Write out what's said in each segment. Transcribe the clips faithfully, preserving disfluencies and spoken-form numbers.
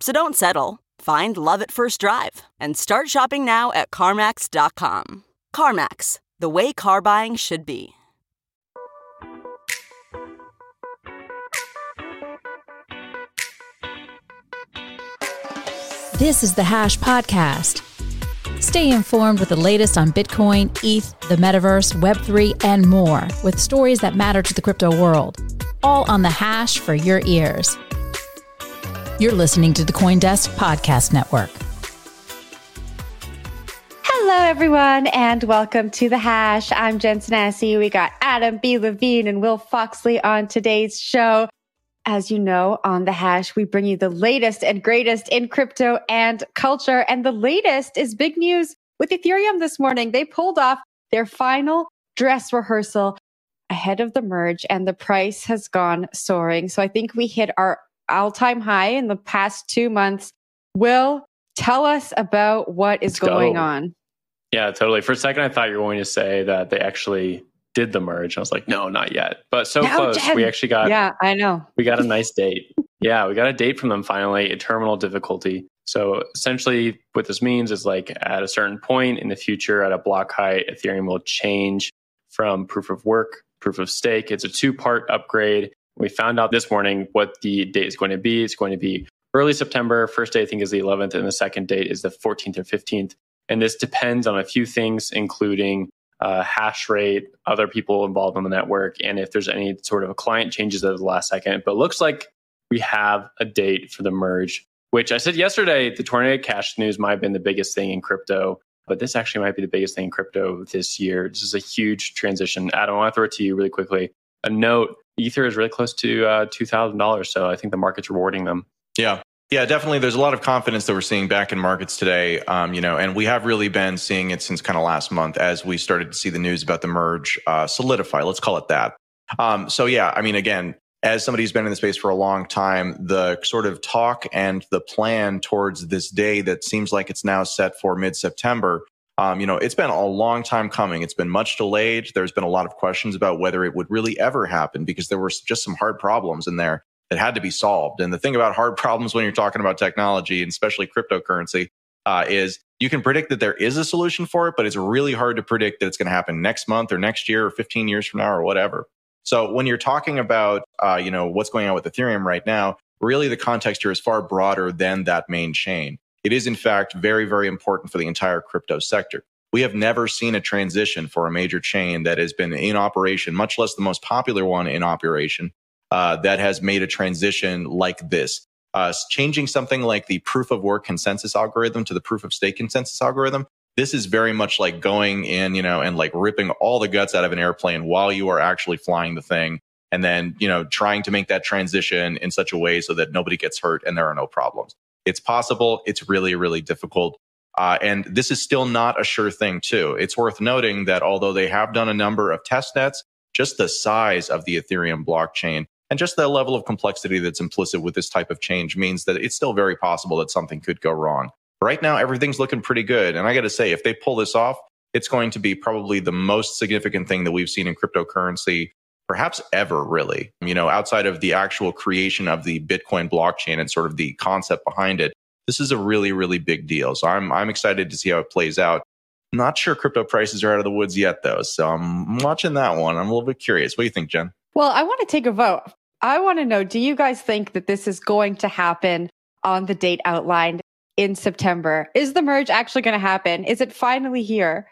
So don't settle. Find love at first drive and start shopping now at CarMax dot com. CarMax, the way car buying should be. This is the Hash Podcast. Stay informed with the latest on Bitcoin, E T H, the metaverse, Web three, and more with stories that matter to the crypto world. All on the Hash for your ears. You're listening to the CoinDesk Podcast Network. Hello, everyone, and welcome to The Hash. I'm Jen Sinassi. We got Adam B. Levine and Will Foxley on today's show. As you know, on The Hash, we bring you the latest and greatest in crypto and culture. And the latest is big news with Ethereum this morning. They pulled off their final dress rehearsal ahead of the merge, and the price has gone soaring. So I think we hit our all-time high in the past two months. Will, tell us about what is Let's going go. on. Yeah, totally. For a second, I thought you were going to say that they actually did the merge. I was like, no, not yet. But so now, close. Jen. We actually got... Yeah, I know. We got a nice date. Yeah, we got a date from them finally, a terminal difficulty. So essentially what this means is like at a certain point in the future, at a block height, Ethereum will change from proof of work, proof of stake. It's a two-part upgrade. We found out this morning what the date is going to be. It's going to be early September. First day, I think, is the eleventh, and the second date is the fourteenth or fifteenth. And this depends on a few things, including uh, hash rate, other people involved on the network, and if there's any sort of a client changes at the last second. But it looks like we have a date for the merge, which I said yesterday, the tornado cash news might have been the biggest thing in crypto, but this actually might be the biggest thing in crypto this year. This is a huge transition. Adam, I want to throw it to you really quickly. A note. Ether is really close to uh, two thousand dollars, so I think the market's rewarding them. Yeah, yeah, definitely. There's a lot of confidence that we're seeing back in markets today, um, you know, and we have really been seeing it since kind of last month as we started to see the news about the merge uh, solidify. Let's call it that. Um, so yeah, I mean, again, as somebody who's been in the space for a long time, the sort of talk and the plan towards this day that seems like it's now set for mid-September. Um, you know, it's been a long time coming. It's been much delayed. There's been a lot of questions about whether it would really ever happen because there were just some hard problems in there that had to be solved. And the thing about hard problems when you're talking about technology, and especially cryptocurrency, uh, is you can predict that there is a solution for it, but it's really hard to predict that it's going to happen next month or next year or fifteen years from now or whatever. So when you're talking about, uh, you know, what's going on with Ethereum right now, really the context here is far broader than that main chain. It is, in fact, very, very important for the entire crypto sector. We have never seen a transition for a major chain that has been in operation, much less the most popular one in operation, uh, that has made a transition like this. Uh, changing something like the proof of work consensus algorithm to the proof of stake consensus algorithm, this is very much like going in, you know, and like ripping all the guts out of an airplane while you are actually flying the thing. And then, you know, trying to make that transition in such a way so that nobody gets hurt and there are no problems. It's possible. It's really, really difficult. Uh, and this is still not a sure thing, too. It's worth noting that although they have done a number of test nets, just the size of the Ethereum blockchain and just the level of complexity that's implicit with this type of change means that it's still very possible that something could go wrong. Right now, everything's looking pretty good. And I got to say, if they pull this off, it's going to be probably the most significant thing that we've seen in cryptocurrency, perhaps ever, really, you know, outside of the actual creation of the Bitcoin blockchain and sort of the concept behind it. This is a really, really big deal. So I'm I'm excited to see how it plays out. Not sure crypto prices are out of the woods yet, though. So I'm watching that one. I'm a little bit curious. What do you think, Jen? Well, I want to take a vote. I want to know, do you guys think that this is going to happen on the date outlined? in September. Is the merge actually going to happen? Is it finally here?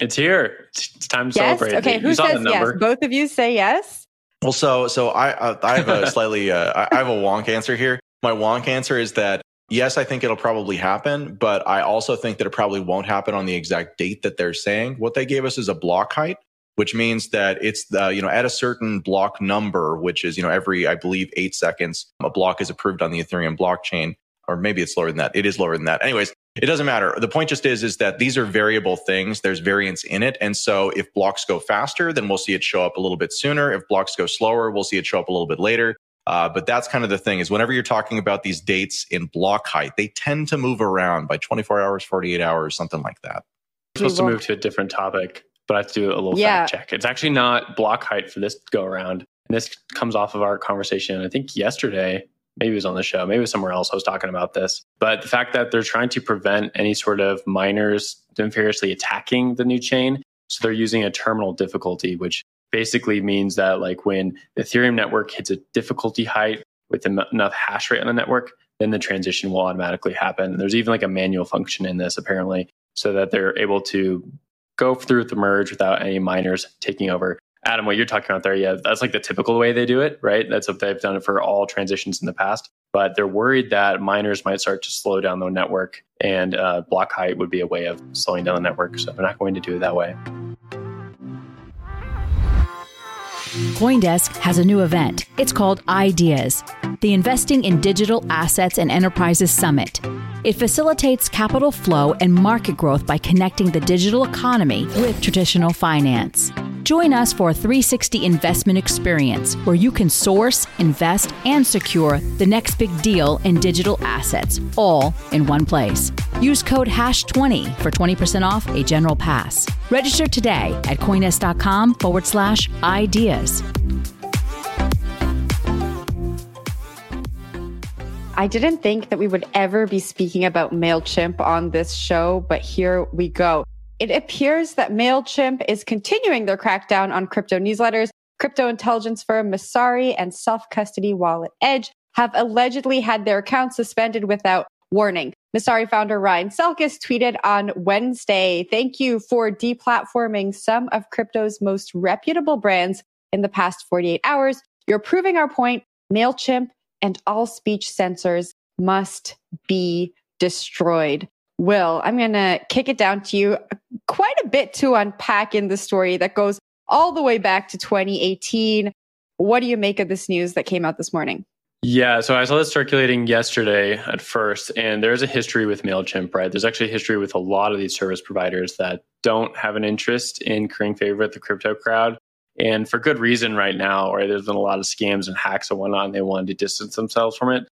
It's here. It's time to yes? celebrate. Okay, who says yes? Both of you say yes. Well, so so I I have a slightly uh, I have a wonk answer here. My wonk answer is that yes, I think it'll probably happen, but I also think that it probably won't happen on the exact date that they're saying. What they gave us is a block height, which means that it's the, you know, at a certain block number, which is, you know, every, I believe, eight seconds, a block is approved on the Ethereum blockchain, or maybe it's lower than that. It is lower than that. Anyways, it doesn't matter. The point just is, is that these are variable things. There's variance in it. And so if blocks go faster, then we'll see it show up a little bit sooner. If blocks go slower, we'll see it show up a little bit later. Uh, but that's kind of the thing is whenever you're talking about these dates in block height, they tend to move around by twenty-four hours, forty-eight hours, something like that. I'm supposed to move to a different topic, but I have to do a little yeah. fact check. It's actually not block height for this go around. And this comes off of our conversation, I think yesterday. Maybe it was on the show, maybe it was somewhere else I was talking about this. But the fact that they're trying to prevent any sort of miners inferiously attacking the new chain. So they're using a terminal difficulty, which basically means that like when the Ethereum network hits a difficulty height with em- enough hash rate on the network, then the transition will automatically happen. And there's even like a manual function in this apparently, so that they're able to go through the merge without any miners taking over. Adam, what you're talking about there, yeah, that's like the typical way they do it, right? That's what they've done it for all transitions in the past. But they're worried that miners might start to slow down the network, and uh, block height would be a way of slowing down the network. So they're not going to do it that way. CoinDesk has a new event. It's called I D E A S, the Investing in Digital Assets and Enterprises Summit. It facilitates capital flow and market growth by connecting the digital economy with traditional finance. Join us for a three sixty investment experience where you can source, invest, and secure the next big deal in digital assets, all in one place. Use code hash twenty for twenty percent off a general pass. Register today at coindesk.com forward slash ideas. I didn't think that we would ever be speaking about MailChimp on this show, but here we go. It appears that MailChimp is continuing their crackdown on crypto newsletters. Crypto intelligence firm Messari and self-custody wallet Edge have allegedly had their accounts suspended without warning. Messari founder Ryan Selkis tweeted on Wednesday, "Thank you for deplatforming some of crypto's most reputable brands in the past forty-eight hours. You're proving our point. MailChimp and all speech censors must be destroyed." Will, I'm going to kick it down to you. Quite a bit to unpack in the story that goes all the way back to twenty eighteen. What do you make of this news that came out this morning? Yeah, so I saw this circulating yesterday at first, and there's a history with MailChimp, right? There's actually a history with a lot of these service providers that don't have an interest in currying favor with the crypto crowd. And for good reason right now, right? There's been a lot of scams and hacks and whatnot, and they wanted to distance themselves from it.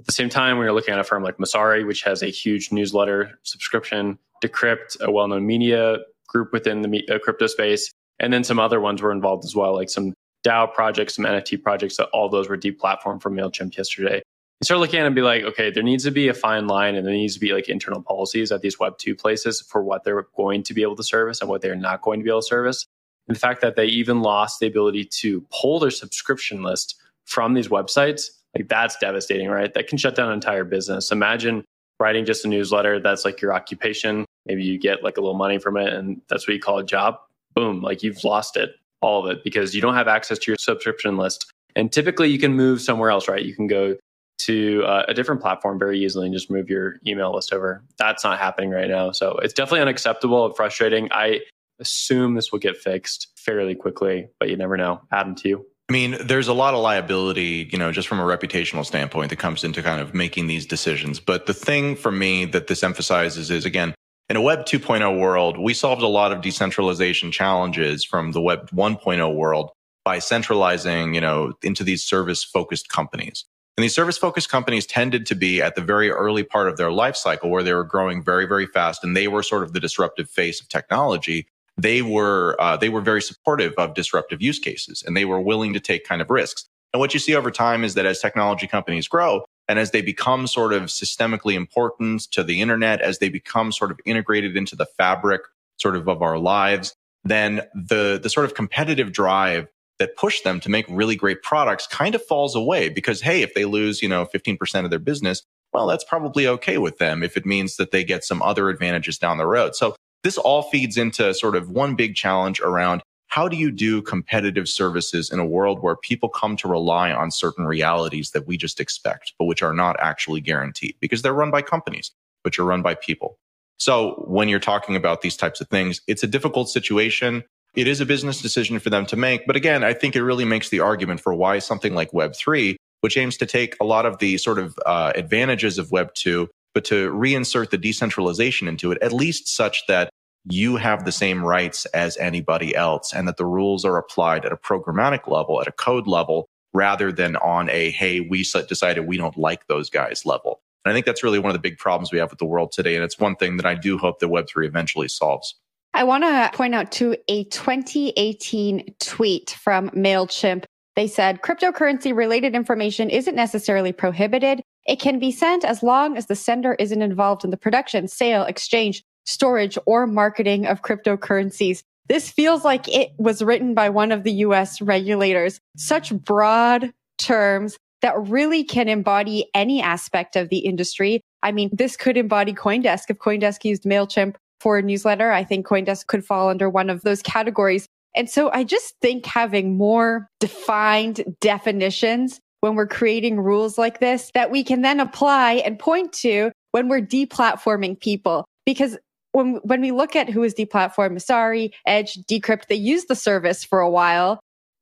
At the same time, we were looking at a firm like Messari, which has a huge newsletter subscription, Decrypt, a well-known media group within the crypto space, and then some other ones were involved as well, like some DAO projects, some N F T projects, that all those were deplatformed from MailChimp yesterday. You start looking at it and be like, okay, there needs to be a fine line, and there needs to be like internal policies at these Web two places for what they're going to be able to service and what they're not going to be able to service. And the fact that they even lost the ability to pull their subscription list from these websites, like that's devastating, right? That can shut down an entire business. Imagine writing just a newsletter that's like your occupation. Maybe you get like a little money from it and that's what you call a job. Boom, like you've lost it, all of it, because you don't have access to your subscription list. And typically you can move somewhere else, right? You can go to uh, a different platform very easily and just move your email list over. That's not happening right now. So it's definitely unacceptable and frustrating. I assume this will get fixed fairly quickly, but you never know. Adam, to you. I mean, there's a lot of liability, you know, just from a reputational standpoint that comes into kind of making these decisions. But the thing for me that this emphasizes is, again, in a Web two point oh world, we solved a lot of decentralization challenges from the Web one point oh world by centralizing, you know, into these service-focused companies. And these service-focused companies tended to be at the very early part of their life cycle where they were growing very, very fast, and they were sort of the disruptive face of technology. They were uh, they were very supportive of disruptive use cases, and they were willing to take kind of risks. And what you see over time is that as technology companies grow and as they become sort of systemically important to the internet, as they become sort of integrated into the fabric sort of of our lives, then the the sort of competitive drive that pushed them to make really great products kind of falls away because, hey, if they lose, you know, fifteen percent of their business, well, that's probably okay with them if it means that they get some other advantages down the road. So this all feeds into sort of one big challenge around how do you do competitive services in a world where people come to rely on certain realities that we just expect, but which are not actually guaranteed because they're run by companies, which are run by people. So when you're talking about these types of things, it's a difficult situation. It is a business decision for them to make. But again, I think it really makes the argument for why something like Web three, which aims to take a lot of the sort of uh, advantages of Web two, but to reinsert the decentralization into it, at least such that you have the same rights as anybody else and that the rules are applied at a programmatic level, at a code level, rather than on a, hey, we decided we don't like those guys level. And I think that's really one of the big problems we have with the world today. And it's one thing that I do hope that Web three eventually solves. I want to point out to a twenty eighteen tweet from MailChimp. They said, cryptocurrency related information isn't necessarily prohibited. It can be sent as long as the sender isn't involved in the production, sale, exchange, storage, or marketing of cryptocurrencies. This feels like it was written by one of the U S regulators. Such broad terms that really can embody any aspect of the industry. I mean, this could embody CoinDesk. If CoinDesk used MailChimp for a newsletter, I think CoinDesk could fall under one of those categories. And so I just think having more defined definitions when we're creating rules like this that we can then apply and point to when we're deplatforming people. Because when when we look at who is deplatformed, Messari, Edge, Decrypt, they used the service for a while.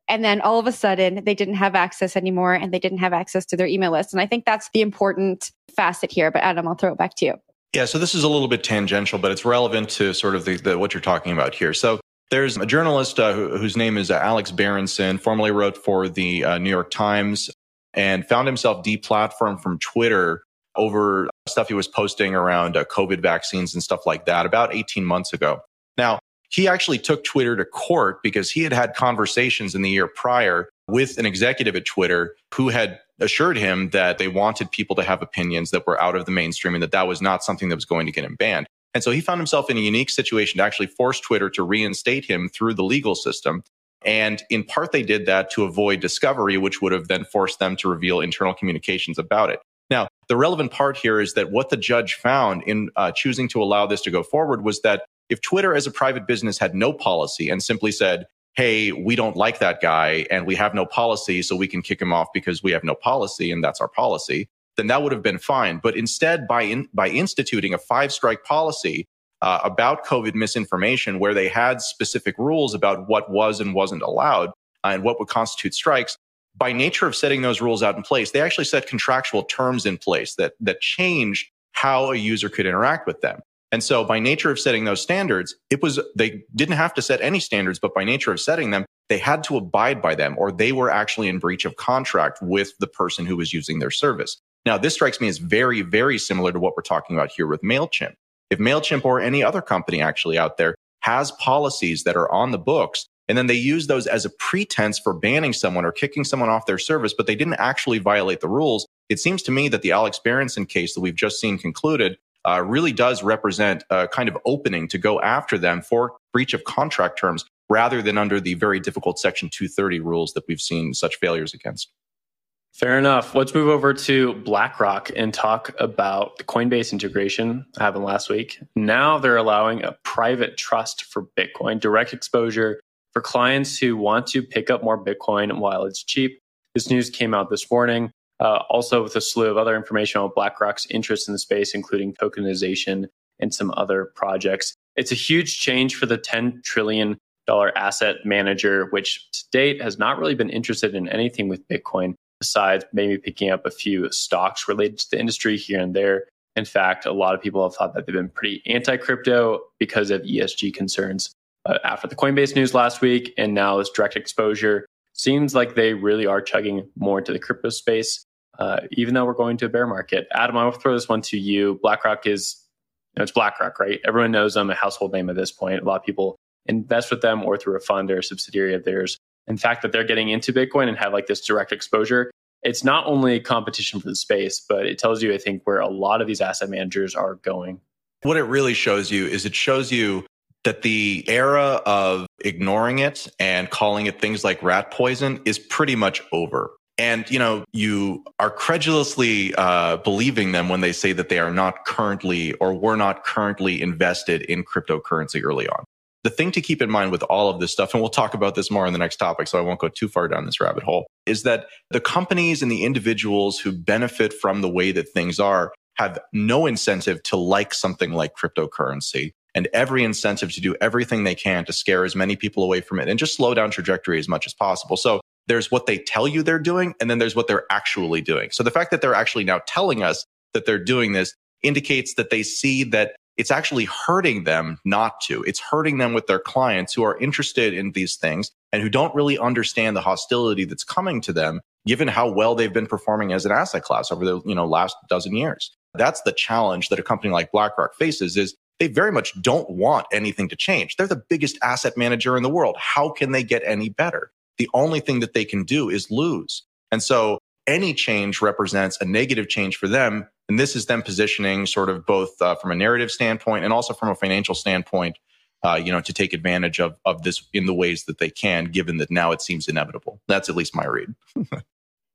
And then all of a sudden, they didn't have access anymore and they didn't have access to their email list. And I think that's the important facet here. But Adam, I'll throw it back to you. Yeah, so this is a little bit tangential, but it's relevant to sort of the, the what you're talking about here. So there's a journalist uh, who, whose name is uh, Alex Berenson, formerly wrote for the uh, New York Times and found himself deplatformed from Twitter over stuff he was posting around uh, COVID vaccines and stuff like that about eighteen months ago. Now, he actually took Twitter to court because he had had conversations in the year prior with an executive at Twitter who had assured him that they wanted people to have opinions that were out of the mainstream and that that was not something that was going to get him banned. And so he found himself in a unique situation to actually force Twitter to reinstate him through the legal system. And in part, they did that to avoid discovery, which would have then forced them to reveal internal communications about it. Now, the relevant part here is that what the judge found in uh, choosing to allow this to go forward was that if Twitter as a private business had no policy and simply said, hey, we don't like that guy and we have no policy, so we can kick him off because we have no policy and that's our policy, then that would have been fine. But instead, by in, by instituting a five-strike policy uh, about COVID misinformation where they had specific rules about what was and wasn't allowed uh, and what would constitute strikes, by nature of setting those rules out in place, they actually set contractual terms in place that that changed how a user could interact with them. And so by nature of setting those standards, it was they didn't have to set any standards, but by nature of setting them, they had to abide by them or they were actually in breach of contract with the person who was using their service. Now, this strikes me as very, very similar to what we're talking about here with MailChimp. If MailChimp or any other company actually out there has policies that are on the books, and then they use those as a pretense for banning someone or kicking someone off their service, but they didn't actually violate the rules, it seems to me that the Alex Berenson case that we've just seen concluded Uh, really does represent a kind of opening to go after them for breach of contract terms rather than under the very difficult Section two thirty rules that we've seen such failures against. Fair enough. Let's move over to BlackRock and talk about the Coinbase integration that happened last week. Now they're allowing a private trust for Bitcoin, direct exposure for clients who want to pick up more Bitcoin while it's cheap. This news came out this morning. Uh, also with a slew of other information on BlackRock's interest in the space, including tokenization and some other projects. It's a huge change for the ten trillion dollars asset manager, which to date has not really been interested in anything with Bitcoin, besides maybe picking up a few stocks related to the industry here and there. In fact, a lot of people have thought that they've been pretty anti-crypto because of E S G concerns. But after the Coinbase news last week and now this direct exposure, seems like they really are chugging more to the crypto space. Uh, even though we're going to a bear market. Adam, I'll throw this one to you. BlackRock is, you know, it's BlackRock, right? Everyone knows them, a household name at this point. A lot of people invest with them or through a fund or a subsidiary of theirs. In fact, that they're getting into Bitcoin and have like this direct exposure, it's not only competition for the space, but it tells you, I think, where a lot of these asset managers are going. What it really shows you is it shows you that the era of ignoring it and calling it things like rat poison is pretty much over. And, you know, you are credulously uh, believing them when they say that they are not currently or were not currently invested in cryptocurrency early on. The thing to keep in mind with all of this stuff, and we'll talk about this more in the next topic, so I won't go too far down this rabbit hole, is that the companies and the individuals who benefit from the way that things are have no incentive to like something like cryptocurrency, and every incentive to do everything they can to scare as many people away from it and just slow down trajectory as much as possible. So there's what they tell you they're doing, and then there's what they're actually doing. So the fact that they're actually now telling us that they're doing this indicates that they see that it's actually hurting them not to. It's hurting them with their clients who are interested in these things and who don't really understand the hostility that's coming to them, given how well they've been performing as an asset class over the you know last dozen years. That's the challenge that a company like BlackRock faces, is they very much don't want anything to change. They're the biggest asset manager in the world. How can they get any better? The only thing that they can do is lose. And so any change represents a negative change for them. And this is them positioning sort of both uh, from a narrative standpoint and also from a financial standpoint, uh, you know, to take advantage of, of this in the ways that they can, given that now it seems inevitable. That's at least my read.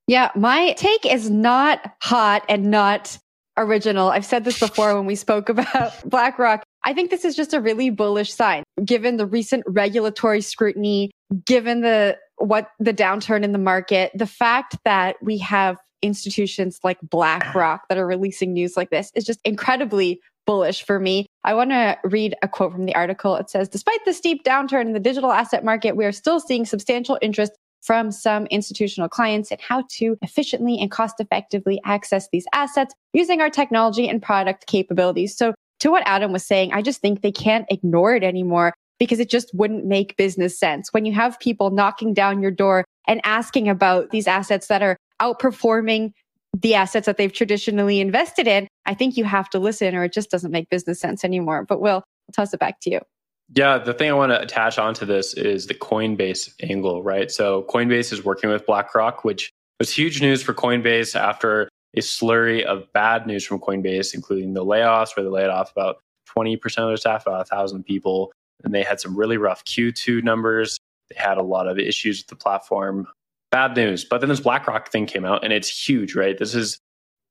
Yeah, my take is not hot and not original. I've said this before when we spoke about BlackRock. I think this is just a really bullish sign, given the recent regulatory scrutiny, given the what the downturn in the market, the fact that we have institutions like BlackRock that are releasing news like this is just incredibly bullish for me. I want to read a quote from the article. It says, despite the steep downturn in the digital asset market, we are still seeing substantial interest from some institutional clients and how to efficiently and cost-effectively access these assets using our technology and product capabilities. So to what Adam was saying, I just think they can't ignore it anymore because it just wouldn't make business sense. When you have people knocking down your door and asking about these assets that are outperforming the assets that they've traditionally invested in, I think you have to listen or it just doesn't make business sense anymore. But Will, I'll toss it back to you. Yeah, the thing I want to attach onto this is the Coinbase angle, right? So Coinbase is working with BlackRock, which was huge news for Coinbase after a slurry of bad news from Coinbase, including the layoffs, where they laid off about twenty percent of their staff, about one thousand people. And they had some really rough Q two numbers. They had a lot of issues with the platform. Bad news. But then this BlackRock thing came out, and it's huge, right? This is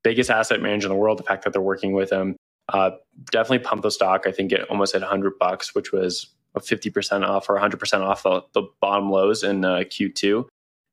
the biggest asset manager in the world. The fact that they're working with them. Uh, definitely pump the stock. I think it almost hit one hundred bucks, which was fifty percent off or one hundred percent off the, the bottom lows in uh, Q two.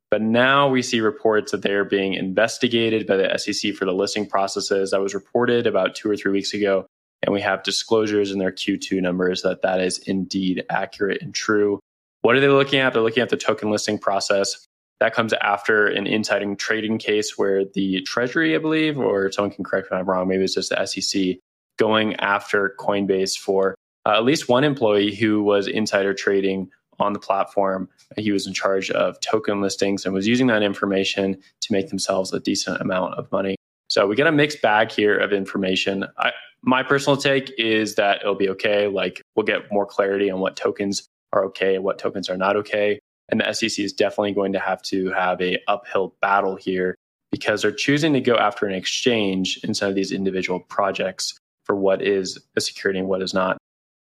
But now we see reports that they're being investigated by the S E C for the listing processes. That was reported about two or three weeks ago. And we have disclosures in their Q two numbers that that is indeed accurate and true. What are they looking at? They're looking at the token listing process. That comes after an insider trading case where the Treasury, I believe, or someone can correct me if I'm wrong, maybe it's just the S E C, going after Coinbase for uh, at least one employee who was insider trading on the platform. He was in charge of token listings and was using that information to make themselves a decent amount of money. So we get a mixed bag here of information. I, my personal take is that it'll be okay. Like, we'll get more clarity on what tokens are okay and what tokens are not okay. And the S E C is definitely going to have to have an uphill battle here because they're choosing to go after an exchange instead of these individual projects for what is a security and what is not.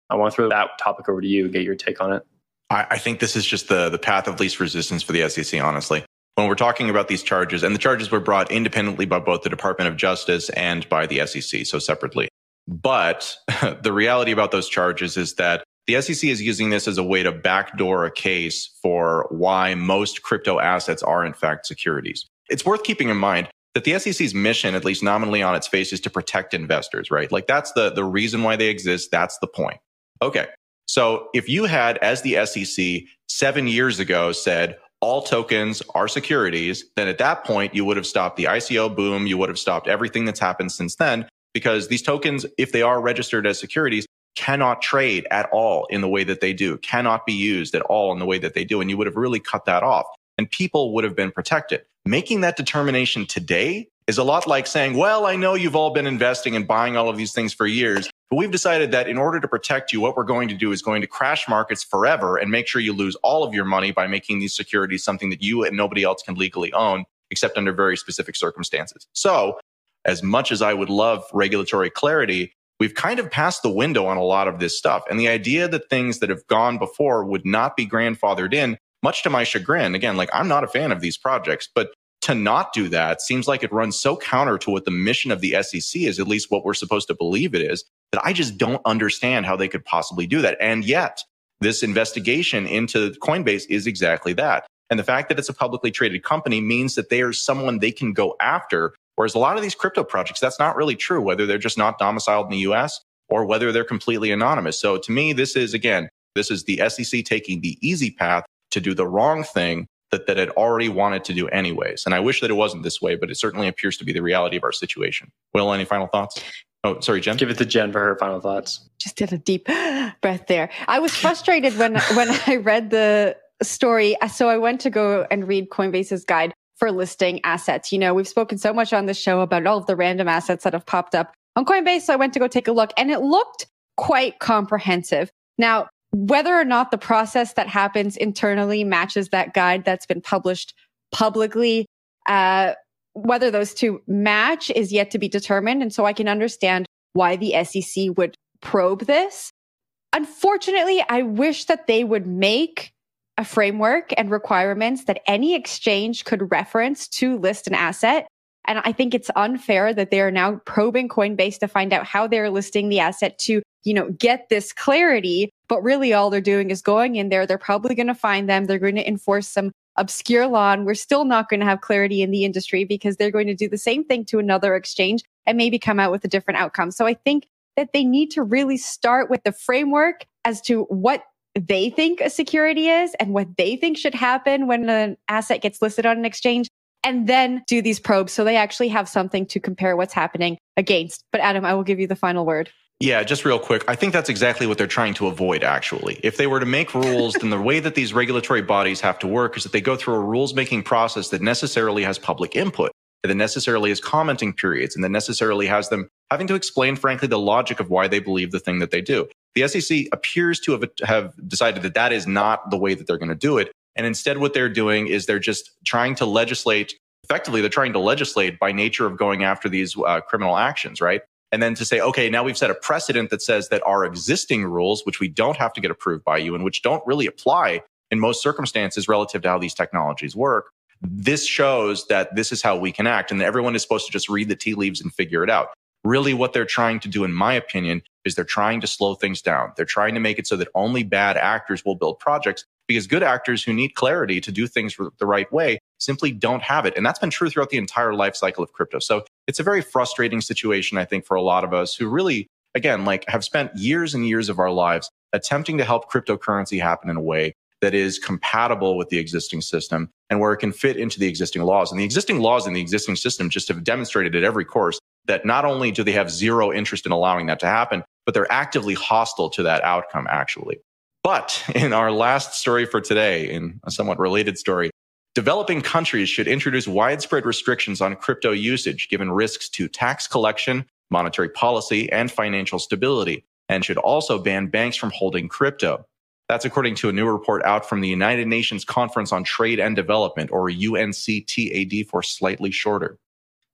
I want to throw that topic over to you and get your take on it. I, I think this is just the, the path of least resistance for the S E C, honestly. When we're talking about these charges, and the charges were brought independently by both the Department of Justice and by the S E C, so separately. But the reality about those charges is that the S E C is using this as a way to backdoor a case for why most crypto assets are, in fact, securities. It's worth keeping in mind that the S E C's mission, at least nominally on its face, is to protect investors, right? Like, that's the, the reason why they exist. That's the point. Okay. So if you had, as the S E C, seven years ago said, all tokens are securities, then at that point, you would have stopped the I C O boom. You would have stopped everything that's happened since then, because these tokens, if they are registered as securities, cannot trade at all in the way that they do, cannot be used at all in the way that they do. And you would have really cut that off, and people would have been protected. Making that determination today is a lot like saying, well, I know you've all been investing and buying all of these things for years, but we've decided that in order to protect you, what we're going to do is going to crash markets forever and make sure you lose all of your money by making these securities something that you and nobody else can legally own, except under very specific circumstances. So as much as I would love regulatory clarity, we've kind of passed the window on a lot of this stuff. And the idea that things that have gone before would not be grandfathered in, much to my chagrin, again, like, I'm not a fan of these projects, but to not do that seems like it runs so counter to what the mission of the S E C is, at least what we're supposed to believe it is, that I just don't understand how they could possibly do that. And yet, this investigation into Coinbase is exactly that. And the fact that it's a publicly traded company means that they are someone they can go after. Whereas a lot of these crypto projects, that's not really true, whether they're just not domiciled in the U S or whether they're completely anonymous. So to me, this is, again, this is the S E C taking the easy path to do the wrong thing that, that it already wanted to do anyways. And I wish that it wasn't this way, but it certainly appears to be the reality of our situation. Will, any final thoughts? Oh, sorry, Jen. Give it to Jen for her final thoughts. Just did a deep breath there. I was frustrated when when I read the story. So I went to go and read Coinbase's guide for listing assets. You know, we've spoken so much on the show about all of the random assets that have popped up on Coinbase. So I went to go take a look, and it looked quite comprehensive. Now, whether or not the process that happens internally matches that guide that's been published publicly, uh, whether those two match is yet to be determined. And so I can understand why the S E C would probe this. Unfortunately, I wish that they would make a framework and requirements that any exchange could reference to list an asset. And I think it's unfair that they are now probing Coinbase to find out how they're listing the asset to, you know, get this clarity. But really all they're doing is going in there. They're probably going to find them. They're going to enforce some obscure law, and we're still not going to have clarity in the industry because they're going to do the same thing to another exchange and maybe come out with a different outcome. So I think that they need to really start with the framework as to what they think a security is and what they think should happen when an asset gets listed on an exchange, and then do these probes so they actually have something to compare what's happening against. But Adam, I will give you the final word. Yeah, just real quick. I think that's exactly what they're trying to avoid, actually. If they were to make rules, then the way that these regulatory bodies have to work is that they go through a rules-making process that necessarily has public input, that necessarily has commenting periods, and that necessarily has them having to explain, frankly, the logic of why they believe the thing that they do. The S E C appears to have, have decided that that is not the way that they're going to do it. And instead, what they're doing is they're just trying to legislate. Effectively, they're trying to legislate by nature of going after these uh, criminal actions, right? And then to say, okay, now we've set a precedent that says that our existing rules, which we don't have to get approved by you and which don't really apply in most circumstances relative to how these technologies work, this shows that this is how we can act. And everyone is supposed to just read the tea leaves and figure it out. Really what they're trying to do, in my opinion, is they're trying to slow things down. They're trying to make it so that only bad actors will build projects, because good actors who need clarity to do things the right way simply don't have it. And that's been true throughout the entire life cycle of crypto. So it's a very frustrating situation, I think, for a lot of us who really, again, like have spent years and years of our lives attempting to help cryptocurrency happen in a way that is compatible with the existing system and where it can fit into the existing laws. And the existing laws and the existing system just have demonstrated at every course that not only do they have zero interest in allowing that to happen, but they're actively hostile to that outcome, actually. But in our last story for today, in a somewhat related story, developing countries should introduce widespread restrictions on crypto usage, given risks to tax collection, monetary policy, and financial stability, and should also ban banks from holding crypto. That's according to a new report out from the United Nations Conference on Trade and Development, or U N C T A D for slightly shorter.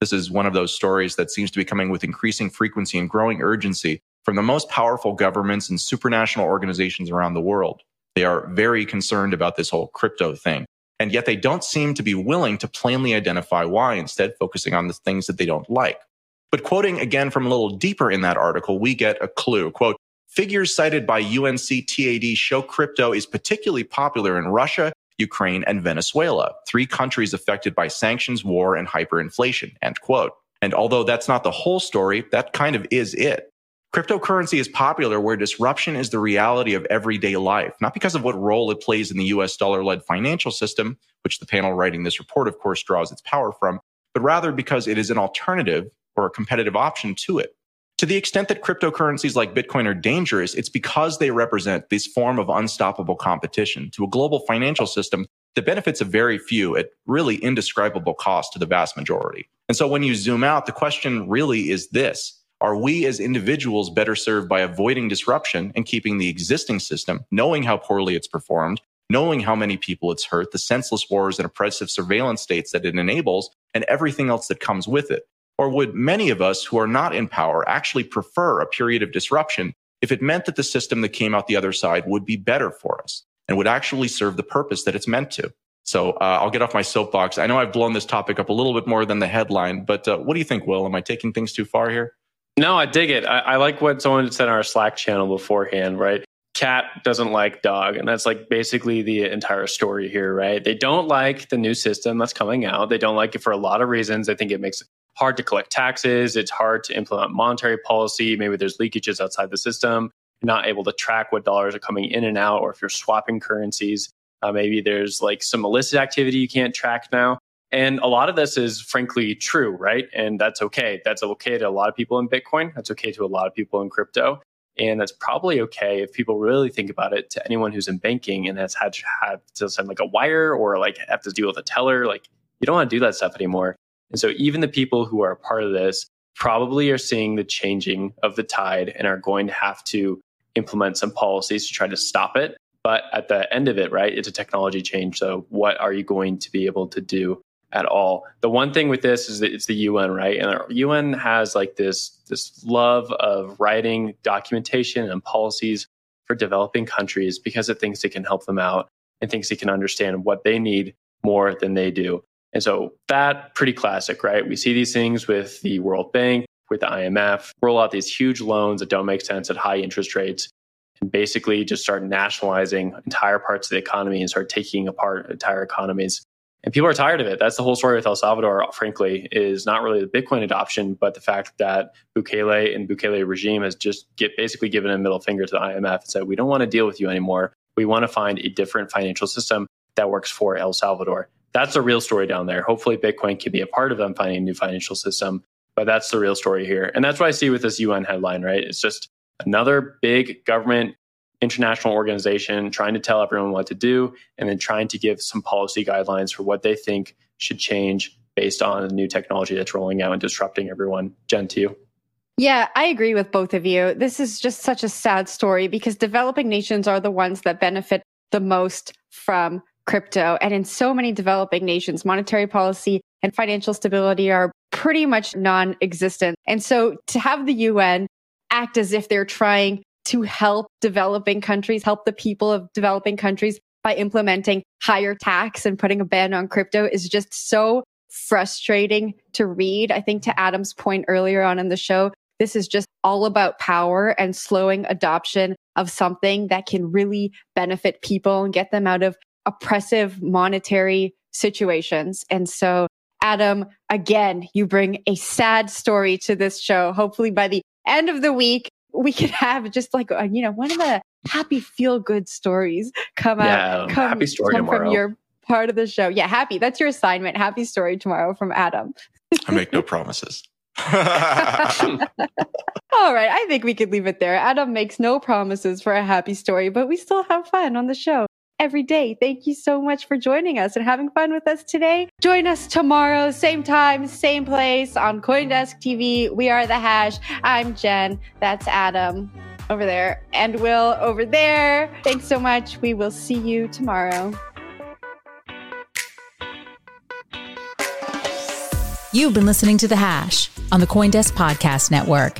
This is one of those stories that seems to be coming with increasing frequency and growing urgency from the most powerful governments and supranational organizations around the world. They are very concerned about this whole crypto thing, and yet they don't seem to be willing to plainly identify why, instead focusing on the things that they don't like. But quoting again from a little deeper in that article, we get a clue. Quote, figures cited by U N C T A D show crypto is particularly popular in Russia, Ukraine, and Venezuela, three countries affected by sanctions, war, and hyperinflation, end quote. And although that's not the whole story, that kind of is it. Cryptocurrency is popular where disruption is the reality of everyday life, not because of what role it plays in the U S dollar-led financial system, which the panel writing this report, of course, draws its power from, but rather because it is an alternative or a competitive option to it. To the extent that cryptocurrencies like Bitcoin are dangerous, it's because they represent this form of unstoppable competition to a global financial system that benefits a very few at really indescribable cost to the vast majority. And so when you zoom out, the question really is this. Are we as individuals better served by avoiding disruption and keeping the existing system, knowing how poorly it's performed, knowing how many people it's hurt, the senseless wars and oppressive surveillance states that it enables, and everything else that comes with it? Or would many of us who are not in power actually prefer a period of disruption if it meant that the system that came out the other side would be better for us and would actually serve the purpose that it's meant to? So uh, I'll get off my soapbox. I know I've blown this topic up a little bit more than the headline, but uh, what do you think, Will? Am I taking things too far here? No, I dig it. I, I like what someone said on our Slack channel beforehand, right? Cat doesn't like dog. And that's like basically the entire story here, right? They don't like the new system that's coming out. They don't like it for a lot of reasons. They think it makes it hard to collect taxes. It's hard to implement monetary policy. Maybe there's leakages outside the system. You're not able to track what dollars are coming in and out, or if you're swapping currencies. Uh, maybe there's like some illicit activity you can't track now. And a lot of this is frankly true, right? And that's okay. That's okay to a lot of people in Bitcoin. That's okay to a lot of people in crypto. And that's probably okay if people really think about it to anyone who's in banking and has had to have to send like a wire or like have to deal with a teller. Like you don't want to do that stuff anymore. And so even the people who are a part of this probably are seeing the changing of the tide and are going to have to implement some policies to try to stop it. But at the end of it, right, it's a technology change. So what are you going to be able to do at all? The one thing with this is that it's the U N, right? And the U N has like this, this love of writing documentation and policies for developing countries because it thinks it can help them out and thinks it can understand what they need more than they do. And so that pretty classic, right? We see these things with the World Bank, with the I M F, roll out these huge loans that don't make sense at high interest rates. And basically just start nationalizing entire parts of the economy and start taking apart entire economies. And people are tired of it. That's the whole story with El Salvador, frankly, is not really the Bitcoin adoption, but the fact that Bukele and Bukele regime has just get basically given a middle finger to the I M F and said, we don't want to deal with you anymore. We want to find a different financial system that works for El Salvador. That's the real story down there. Hopefully Bitcoin can be a part of them finding a new financial system, but that's the real story here. And that's what I see with this U N headline, right? It's just another big government, international organization trying to tell everyone what to do and then trying to give some policy guidelines for what they think should change based on the new technology that's rolling out and disrupting everyone. Jen, to you. Yeah, I agree with both of you. This is just such a sad story because developing nations are the ones that benefit the most from crypto. And in so many developing nations, monetary policy and financial stability are pretty much non-existent. And so to have the U N act as if they're trying to help developing countries, help the people of developing countries by implementing higher tax and putting a ban on crypto is just so frustrating to read. I think to Adam's point earlier on in the show, this is just all about power and slowing adoption of something that can really benefit people and get them out of oppressive monetary situations. And so, Adam, again, you bring a sad story to this show. Hopefully by the end of the week, we could have just like, you know, one of the happy feel good stories come yeah, out come, happy story come tomorrow. From your part of the show. Yeah, happy. That's your assignment. Happy story tomorrow from Adam. I make no promises. All right. I think we could leave it there. Adam makes no promises for a happy story, but we still have fun on the show every day. Thank you so much for joining us and having fun with us today. Join us tomorrow, same time, same place on CoinDesk T V. We are The Hash. I'm Jen. That's Adam over there and Will over there. Thanks so much. We will see you tomorrow. You've been listening to The Hash on the CoinDesk Podcast Network.